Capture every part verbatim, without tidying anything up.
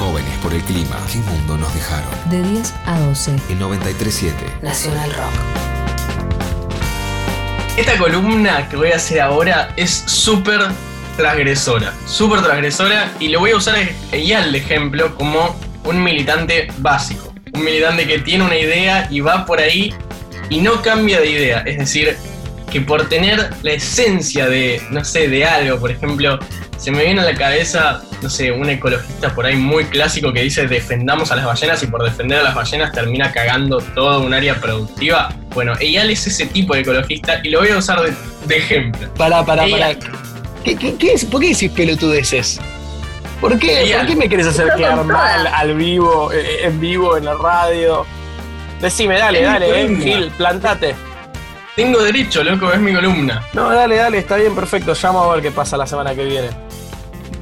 Jóvenes por el clima. ¿Qué mundo nos dejaron? De diez a doce. En noventa y tres punto siete. Nacional Rock. Esta columna que voy a hacer ahora es súper transgresora. Súper transgresora y lo voy a usar ya el ejemplo como un militante básico. Un militante que tiene una idea y va por ahí y no cambia de idea. Es decir, que por tener la esencia de, no sé, de algo, por ejemplo, se me viene a la cabeza, no sé, un ecologista por ahí muy clásico que dice defendamos a las ballenas y por defender a las ballenas termina cagando todo un área productiva. Bueno, Eyal es ese tipo de ecologista y lo voy a usar de, de ejemplo. Pará, pará, Eyal. pará. ¿Qué, qué, qué es? ¿Por qué decís pelotudeces? ¿Por qué, Eyal, ¿por qué me querés hacer quedar mal al vivo, en vivo, en la radio? Decime, dale, dale, eh, Gil, plantate. Tengo derecho, loco, es mi columna. No, dale, dale, está bien, perfecto. Llamo a ver qué pasa la semana que viene.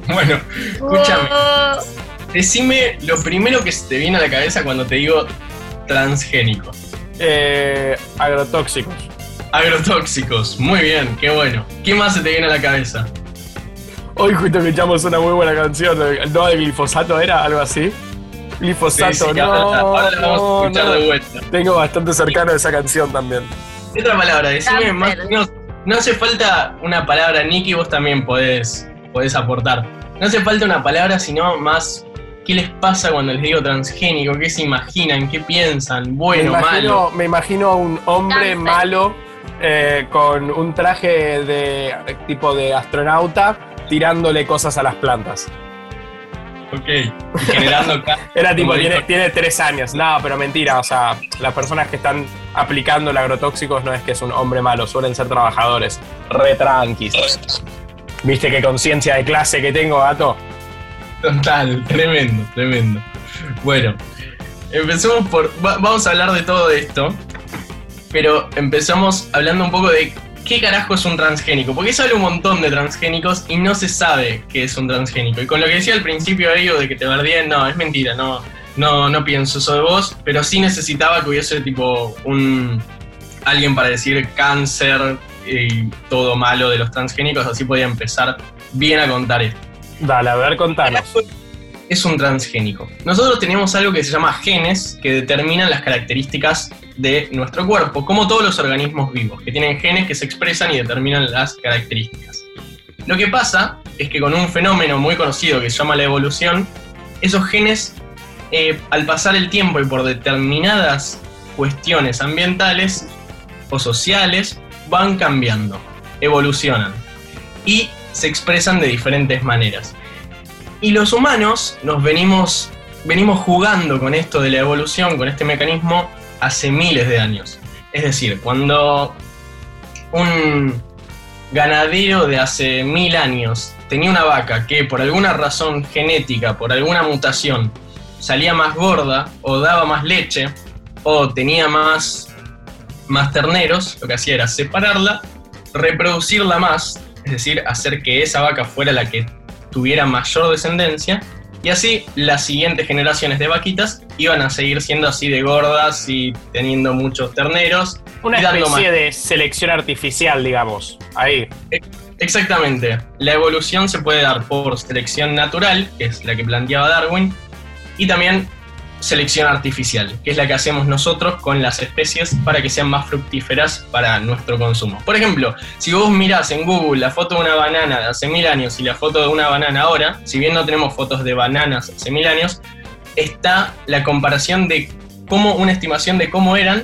Bueno, escúchame. Decime lo primero que se te viene a la cabeza cuando te digo transgénico. Eh, agrotóxicos. Agrotóxicos, muy bien, qué bueno. ¿Qué más se te viene a la cabeza? Hoy justo escuchamos una muy buena canción. ¿No? ¿De glifosato era? ¿Algo así? Glifosato, sí, sí, no. Ahora la vamos a escuchar no, de vuelta. Tengo bastante cercano esa canción también. Otra palabra, decime más, no, no hace falta una palabra, Nicky, vos también podés, podés aportar. No hace falta una palabra, sino más qué les pasa cuando les digo transgénico, qué se imaginan, qué piensan, bueno, me imagino, malo. Me imagino a un hombre malo eh, con un traje de tipo de astronauta tirándole cosas a las plantas. Ok, y generando Era tipo, tiene, tiene tres años. No, pero mentira, o sea, las personas que están aplicando el agrotóxicos no es que es un hombre malo, suelen ser trabajadores re tranquis. ¿Viste qué conciencia de clase que tengo, gato? Total, tremendo, tremendo. Bueno, empecemos por... Va, vamos a hablar de todo esto, pero empezamos hablando un poco de ¿qué carajo es un transgénico? Porque se habla un montón de transgénicos y no se sabe qué es un transgénico. Y con lo que decía al principio de ello de que te bardeen, no, es mentira, no, no, no pienso eso de vos, pero sí necesitaba que hubiese tipo un alguien para decir cáncer y todo malo de los transgénicos, así podía empezar bien a contar esto. Dale, a ver, contanos. Es un transgénico. Nosotros tenemos algo que se llama genes que determinan las características de nuestro cuerpo, como todos los organismos vivos, que tienen genes que se expresan y determinan las características. Lo que pasa es que con un fenómeno muy conocido que se llama la evolución, esos genes, eh, al pasar el tiempo y por determinadas cuestiones ambientales o sociales, van cambiando, evolucionan y se expresan de diferentes maneras. Y los humanos nos venimos, venimos jugando con esto de la evolución, con este mecanismo, hace miles de años. Es decir, cuando un ganadero de hace mil años tenía una vaca que por alguna razón genética, por alguna mutación, salía más gorda o daba más leche o tenía más, más terneros, lo que hacía era separarla, reproducirla más, es decir, hacer que esa vaca fuera la que tuviera mayor descendencia, y así las siguientes generaciones de vaquitas iban a seguir siendo así de gordas y teniendo muchos terneros. Una especie de selección artificial, digamos, ahí. Exactamente. La evolución se puede dar por selección natural, que es la que planteaba Darwin, y también selección artificial, que es la que hacemos nosotros con las especies para que sean más fructíferas para nuestro consumo. Por ejemplo, si vos mirás en Google la foto de una banana de hace mil años y la foto de una banana ahora, si bien no tenemos fotos de bananas hace mil años, está la comparación de cómo, una estimación de cómo eran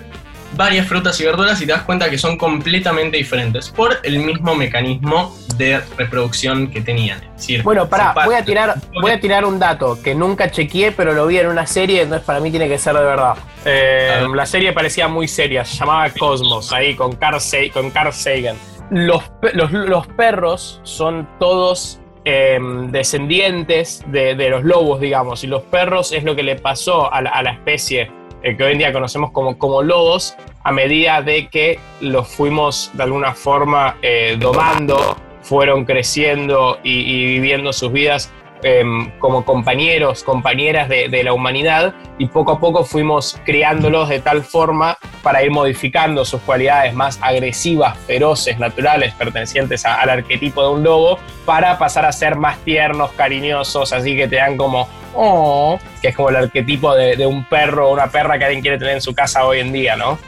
varias frutas y verduras y te das cuenta que son completamente diferentes por el mismo mecanismo de reproducción que tenían. Es decir, bueno, pará, voy a, tirar, voy a tirar un dato que nunca chequeé, pero lo vi en una serie, entonces para mí tiene que ser de verdad. Eh, ver. La serie parecía muy seria, se llamaba Cosmos, ahí con Carl, Sa- con Carl Sagan. Los, los, los perros son todos eh, descendientes de, de los lobos, digamos, y los perros es lo que le pasó a la, a la especie que hoy en día conocemos como, como lobos, a medida de que los fuimos de alguna forma eh, domando, fueron creciendo y, y viviendo sus vidas eh, como compañeros, compañeras de, de la humanidad, y poco a poco fuimos criándolos de tal forma para ir modificando sus cualidades más agresivas, feroces, naturales, pertenecientes a, al arquetipo de un lobo, para pasar a ser más tiernos, cariñosos, así que te dan como oh, que es como el arquetipo de, de un perro o una perra que alguien quiere tener en su casa hoy en día, ¿no?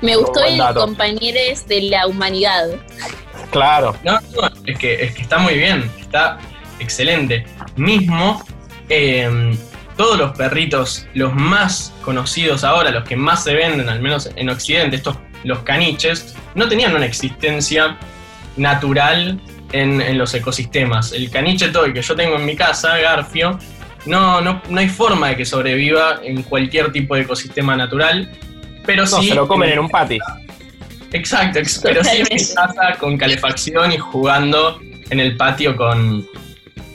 Me gustó el compañeros de la humanidad. Claro. No, no, es que, es que está muy bien, está excelente. Mismo, eh, todos los perritos, los más conocidos ahora, los que más se venden, al menos en Occidente, estos, los caniches, no tenían una existencia natural en, en los ecosistemas. El caniche toy que yo tengo en mi casa, Garfio, no, no, no hay forma de que sobreviva en cualquier tipo de ecosistema natural. Pero no, sí, se lo comen en un patio. Exacto, pero sí en mi casa con calefacción y jugando en el patio con,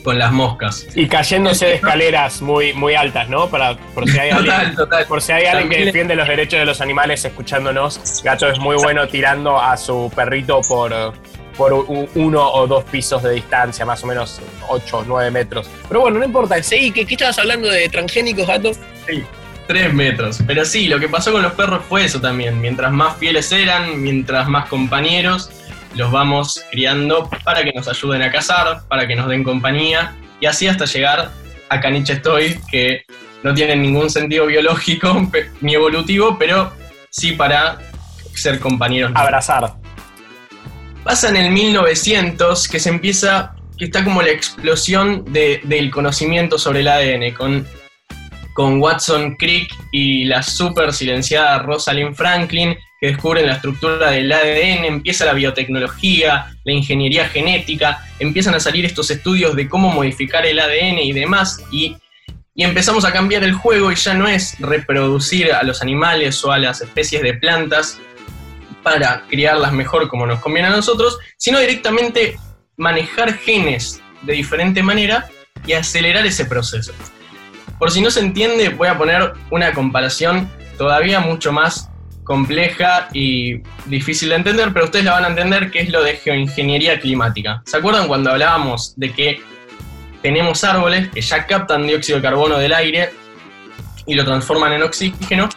con las moscas. Y cayéndose de escaleras muy, muy altas, ¿no? Para, por si hay total, alguien, total. Por si hay alguien que defiende los derechos de los animales escuchándonos, Gacho es muy bueno tirando a su perrito por, por uno o dos pisos de distancia, más o menos ocho o nueve metros. Pero bueno, no importa. Sí, ¿qué, qué estabas hablando de transgénicos, Gato? Sí. Tres metros. Pero sí, lo que pasó con los perros fue eso también. Mientras más fieles eran, mientras más compañeros, los vamos criando para que nos ayuden a cazar, para que nos den compañía, y así hasta llegar a caniches toys que no tienen ningún sentido biológico ni evolutivo, pero sí para ser compañeros. Abrazar. Pasa en el mil novecientos que se empieza, que está como la explosión de, del conocimiento sobre el A D N, con... con Watson Crick y la super silenciada Rosalind Franklin, que descubren la estructura del A D N, empieza la biotecnología, la ingeniería genética, empiezan a salir estos estudios de cómo modificar el A D N y demás, y, y empezamos a cambiar el juego, y ya no es reproducir a los animales o a las especies de plantas para criarlas mejor como nos conviene a nosotros, sino directamente manejar genes de diferente manera y acelerar ese proceso. Por si no se entiende, voy a poner una comparación todavía mucho más compleja y difícil de entender, pero ustedes la van a entender, que es lo de geoingeniería climática. ¿Se acuerdan cuando hablábamos de que tenemos árboles que ya captan dióxido de carbono del aire y lo transforman en oxígeno,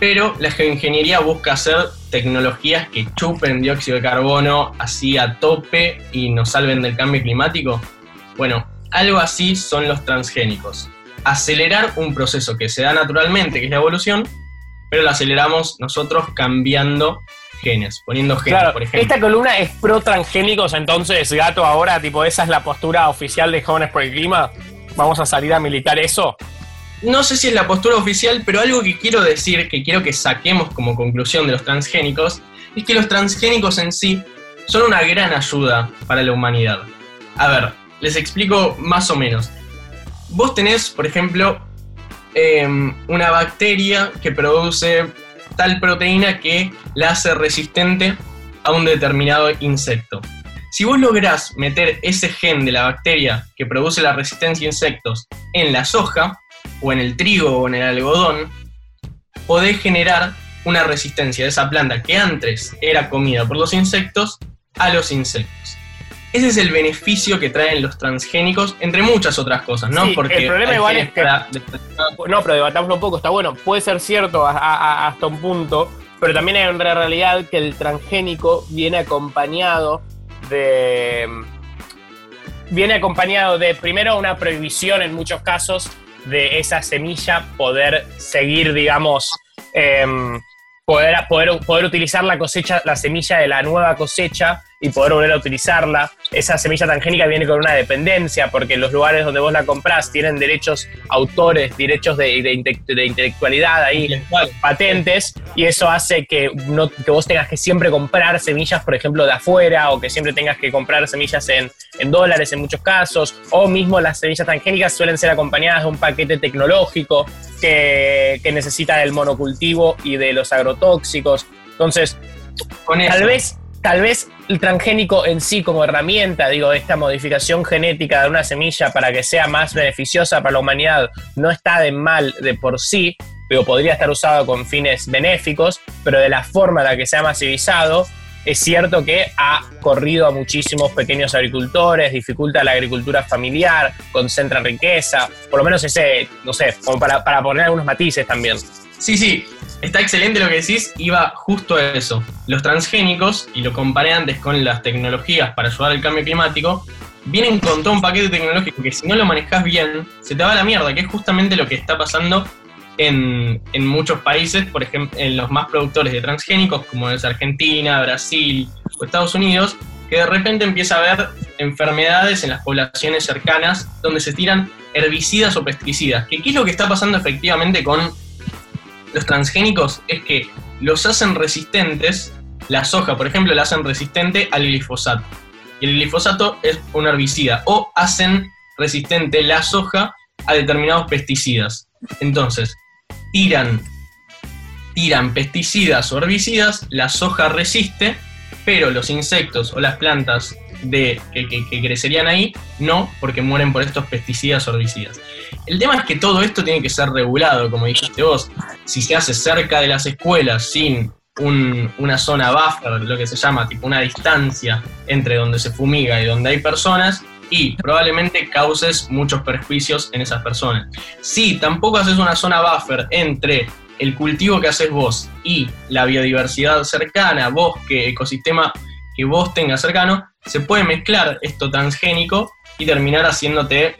pero la geoingeniería busca hacer tecnologías que chupen dióxido de carbono así a tope y nos salven del cambio climático? Bueno, algo así son los transgénicos. Acelerar un proceso que se da naturalmente, que es la evolución, pero lo aceleramos nosotros cambiando genes, poniendo genes, claro, por ejemplo. Esta columna es pro transgénicos, entonces, Gato, ahora, tipo, esa es la postura oficial de Jóvenes por el Clima. ¿Vamos a salir a militar eso? No sé si es la postura oficial, pero algo que quiero decir, que quiero que saquemos como conclusión de los transgénicos, es que los transgénicos en sí son una gran ayuda para la humanidad. A ver, les explico más o menos. Vos tenés, por ejemplo, eh, una bacteria que produce tal proteína que la hace resistente a un determinado insecto. Si vos lográs meter ese gen de la bacteria que produce la resistencia a insectos en la soja, o en el trigo, o en el algodón, podés generar una resistencia de esa planta que antes era comida por los insectos, a los insectos. Ese es el beneficio que traen los transgénicos, entre muchas otras cosas, ¿no? Sí, porque el problema igual es que... Para... No, pero debatámoslo un poco, está bueno. Puede ser cierto a, a, hasta un punto, pero también hay una realidad que el transgénico viene acompañado de... Viene acompañado de, primero, una prohibición en muchos casos de esa semilla poder seguir, digamos... Eh, Poder, poder, poder utilizar la cosecha, la semilla de la nueva cosecha y poder volver a utilizarla. Esa semilla transgénica viene con una dependencia porque los lugares donde vos la comprás tienen derechos autores, derechos de, de, de intelectualidad ahí, intelectual. Patentes, y eso hace que, no, que vos tengas que siempre comprar semillas, por ejemplo, de afuera, o que siempre tengas que comprar semillas en, en dólares en muchos casos, o mismo las semillas transgénicas suelen ser acompañadas de un paquete tecnológico que, que necesita del monocultivo y de los agrotóxicos. Entonces, con eso, tal vez, tal vez el transgénico en sí como herramienta, digo, esta modificación genética de una semilla para que sea más beneficiosa para la humanidad, no está de mal de por sí, digo, podría estar usado con fines benéficos, pero de la forma en la que se ha masivizado, es cierto que ha corrido a muchísimos pequeños agricultores, dificulta la agricultura familiar, concentra riqueza, por lo menos ese, no sé, como para, para poner algunos matices también. Sí, sí, está excelente lo que decís, iba justo a eso. Los transgénicos, y lo comparé antes con las tecnologías para ayudar al cambio climático, vienen con todo un paquete tecnológico que si no lo manejas bien, se te va a la mierda, que es justamente lo que está pasando en, en muchos países, por ejemplo, en los más productores de transgénicos, como es Argentina, Brasil o Estados Unidos, que de repente empieza a haber enfermedades en las poblaciones cercanas donde se tiran herbicidas o pesticidas. ¿Qué es lo que está pasando efectivamente con los transgénicos? Es que los hacen resistentes, la soja, por ejemplo, la hacen resistente al glifosato. Y el glifosato es un herbicida. O hacen resistente la soja a determinados pesticidas. Entonces, tiran, tiran pesticidas o herbicidas, la soja resiste, pero los insectos o las plantas de, que, que, que crecerían ahí no, porque mueren por estos pesticidas o herbicidas. El tema es que todo esto tiene que ser regulado, como dijiste vos. Si se hace cerca de las escuelas, sin un, una zona buffer, lo que se llama, tipo una distancia entre donde se fumiga y donde hay personas, y probablemente causes muchos perjuicios en esas personas. Si tampoco haces una zona buffer entre el cultivo que haces vos y la biodiversidad cercana, bosque, ecosistema que vos tengas cercano, se puede mezclar esto transgénico y terminar haciéndote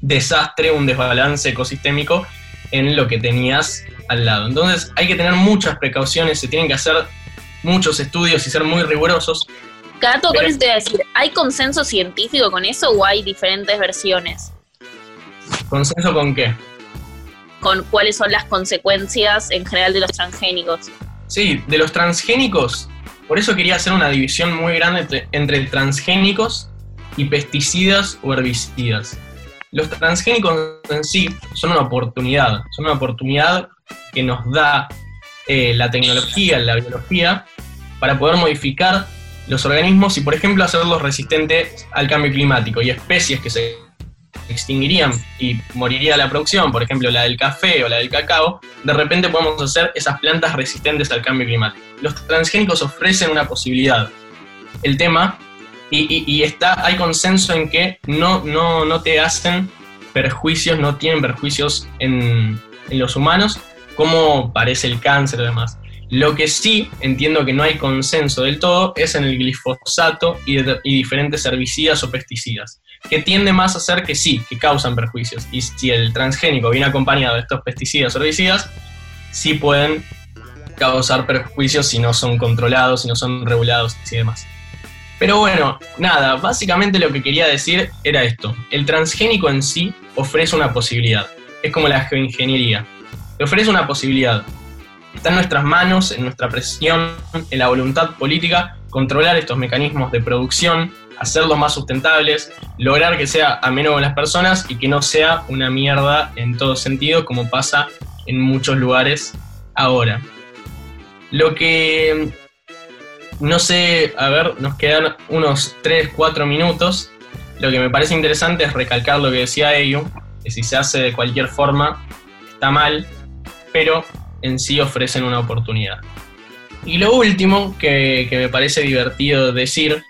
desastre, un desbalance ecosistémico en lo que tenías al lado. Entonces hay que tener muchas precauciones, se tienen que hacer muchos estudios y ser muy rigurosos. Cato, con eso te voy a decir, ¿hay consenso científico con eso o hay diferentes versiones? ¿Consenso con qué? Con cuáles son las consecuencias en general de los transgénicos. Sí, de los transgénicos, por eso quería hacer una división muy grande entre transgénicos y pesticidas o herbicidas. Los transgénicos en sí son una oportunidad, son una oportunidad que nos da eh, la tecnología, la biología, para poder modificar los organismos y, por ejemplo, hacerlos resistentes al cambio climático y especies que se extinguirían y moriría la producción, por ejemplo la del café o la del cacao, de repente podemos hacer esas plantas resistentes al cambio climático. Los transgénicos ofrecen una posibilidad. El tema, y, y, y está, hay consenso en que no, no, no te hacen perjuicios, no tienen perjuicios en, en los humanos, como parece el cáncer o demás. Lo que sí entiendo que no hay consenso del todo es en el glifosato y, de, y diferentes herbicidas o pesticidas, que tiende más a ser que sí, que causan perjuicios. Y si el transgénico viene acompañado de estos pesticidas o herbicidas, sí pueden causar perjuicios si no son controlados, si no son regulados y demás. Pero bueno, nada, básicamente lo que quería decir era esto. El transgénico en sí ofrece una posibilidad. Es como la geoingeniería. Te ofrece una posibilidad. Está en nuestras manos, en nuestra presión, en la voluntad política, controlar estos mecanismos de producción, hacerlos más sustentables, lograr que sea ameno con las personas y que no sea una mierda en todo sentido, como pasa en muchos lugares ahora. Lo que, no sé, a ver, nos quedan unos tres, cuatro minutos. Lo que me parece interesante es recalcar lo que decía Eyu, que si se hace de cualquier forma está mal, pero en sí ofrecen una oportunidad. Y lo último que, que me parece divertido decir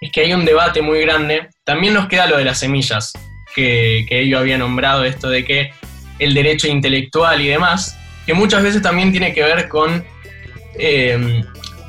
es que hay un debate muy grande. También nos queda lo de las semillas, que, que yo había nombrado, esto de que el derecho intelectual y demás, que muchas veces también tiene que ver con, eh,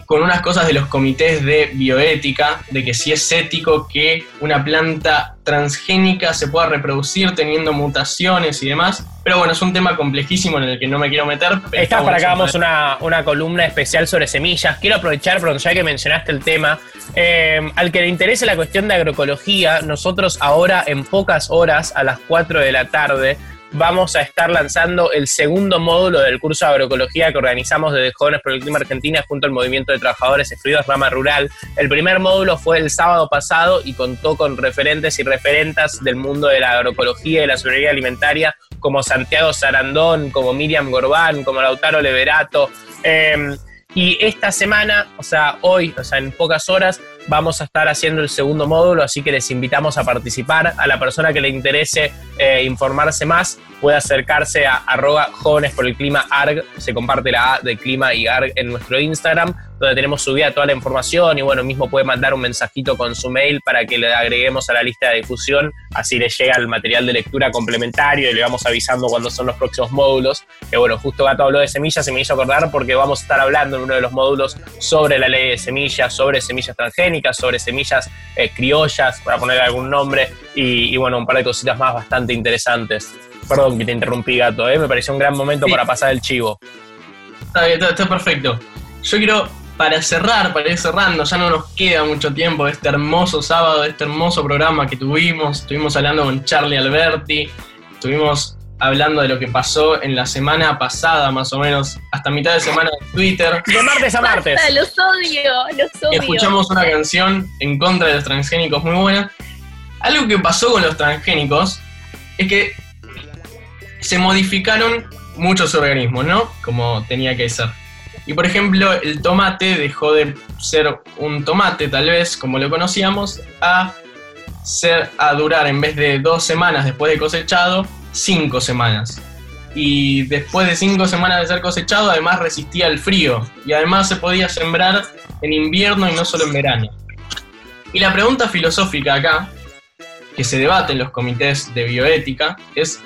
con unas cosas de los comités de bioética, de que si es ético que una planta transgénica se pueda reproducir teniendo mutaciones y demás. Pero bueno, es un tema complejísimo en el que no me quiero meter. Estás para acá, vamos una, una columna especial sobre semillas. Quiero aprovechar, pronto, ya que mencionaste el tema, eh, al que le interese la cuestión de agroecología, nosotros ahora en pocas horas, a las cuatro de la tarde, vamos a estar lanzando el segundo módulo del curso de agroecología que organizamos desde Jóvenes por el Clima Argentina junto al Movimiento de Trabajadores Excluidos Rama Rural. El primer módulo fue el sábado pasado y contó con referentes y referentas del mundo de la agroecología y de la seguridad alimentaria, como Santiago Sarandón, como Miriam Gorbán, como Lautaro Leverato. Eh, y esta semana, o sea, hoy, o sea, en pocas horas, vamos a estar haciendo el segundo módulo, así que les invitamos a participar. A la persona que le interese eh, informarse más, puede acercarse a arroba jóvenes por el clima arg, se comparte la A de clima y arg en nuestro Instagram, donde tenemos subida toda la información, y bueno, mismo puede mandar un mensajito con su mail para que le agreguemos a la lista de difusión, así le llega el material de lectura complementario y le vamos avisando cuándo son los próximos módulos. Que bueno, justo Gato habló de semillas, se me hizo acordar porque vamos a estar hablando en uno de los módulos sobre la ley de semillas, sobre semillas transgénicas, sobre semillas eh, criollas, para poner algún nombre, y, y bueno, un par de cositas más bastante interesantes. Perdón que te interrumpí, Gato, ¿eh? Me pareció un gran momento sí. para pasar el chivo. Está bien, está, está perfecto. Yo quiero, para cerrar, para ir cerrando, ya no nos queda mucho tiempo de este hermoso sábado, de este hermoso programa que tuvimos. Estuvimos hablando con Charlie Alberti, estuvimos hablando de lo que pasó en la semana pasada, más o menos, hasta mitad de semana en Twitter. De martes a martes. Basta, los odio, los odio. Escuchamos una canción en contra de los transgénicos muy buena. Algo que pasó con los transgénicos es que se modificaron muchos organismos, ¿no? Como tenía que ser. Y por ejemplo, el tomate dejó de ser un tomate, tal vez, como lo conocíamos, a, ser, a durar, en vez de dos semanas después de cosechado, cinco semanas. Y después de cinco semanas de ser cosechado, además resistía el frío. Y además se podía sembrar en invierno y no solo en verano. Y la pregunta filosófica acá, que se debate en los comités de bioética, es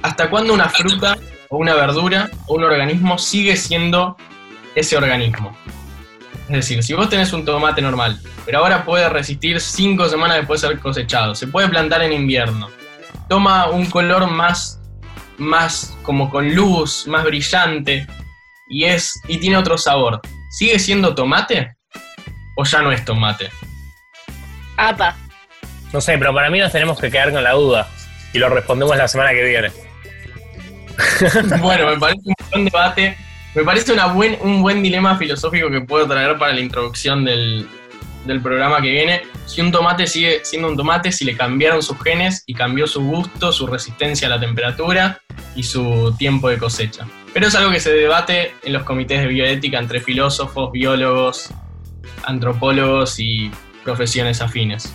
¿hasta cuándo una fruta o una verdura o un organismo sigue siendo ese organismo? Es decir, si vos tenés un tomate normal, pero ahora puede resistir cinco semanas después de ser cosechado, se puede plantar en invierno, toma un color más, más como con luz, más brillante, y, es, y tiene otro sabor, ¿sigue siendo tomate o ya no es tomate? Apa. No sé, pero para mí nos tenemos que quedar con la duda, y lo respondemos la semana que viene. Bueno, me parece un buen debate. Me parece una buen, un buen dilema filosófico que puedo traer para la introducción del, del programa que viene. Si un tomate sigue siendo un tomate, si le cambiaron sus genes y cambió su gusto, su resistencia a la temperatura y su tiempo de cosecha. Pero es algo que se debate en los comités de bioética entre filósofos, biólogos, antropólogos y profesiones afines.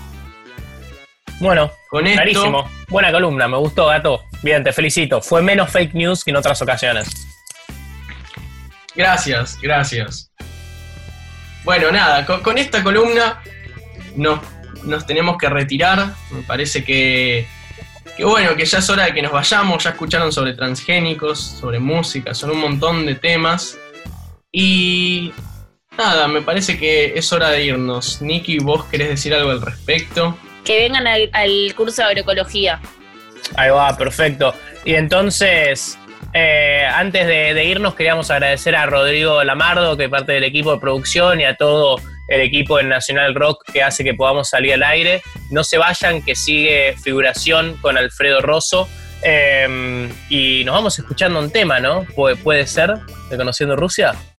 Bueno, con esto, clarísimo. Buena columna, me gustó, Gato. Bien, te felicito. Fue menos fake news que en otras ocasiones. Gracias, gracias. Bueno, nada, con, con esta columna no, nos tenemos que retirar. Me parece que, que, bueno, que ya es hora de que nos vayamos. Ya escucharon sobre transgénicos, sobre música, son un montón de temas. Y nada, me parece que es hora de irnos. Nicky, ¿vos querés decir algo al respecto? Que vengan al, al curso de agroecología. Ahí va, perfecto. Y entonces... Eh, antes de, de irnos queríamos agradecer a Rodrigo Lamardo, que es parte del equipo de producción, y a todo el equipo en Nacional Rock que hace que podamos salir al aire. No se vayan, que sigue Figuración con Alfredo Rosso, eh, y nos vamos escuchando un tema, ¿no? Pu- puede ser, de Conociendo Rusia.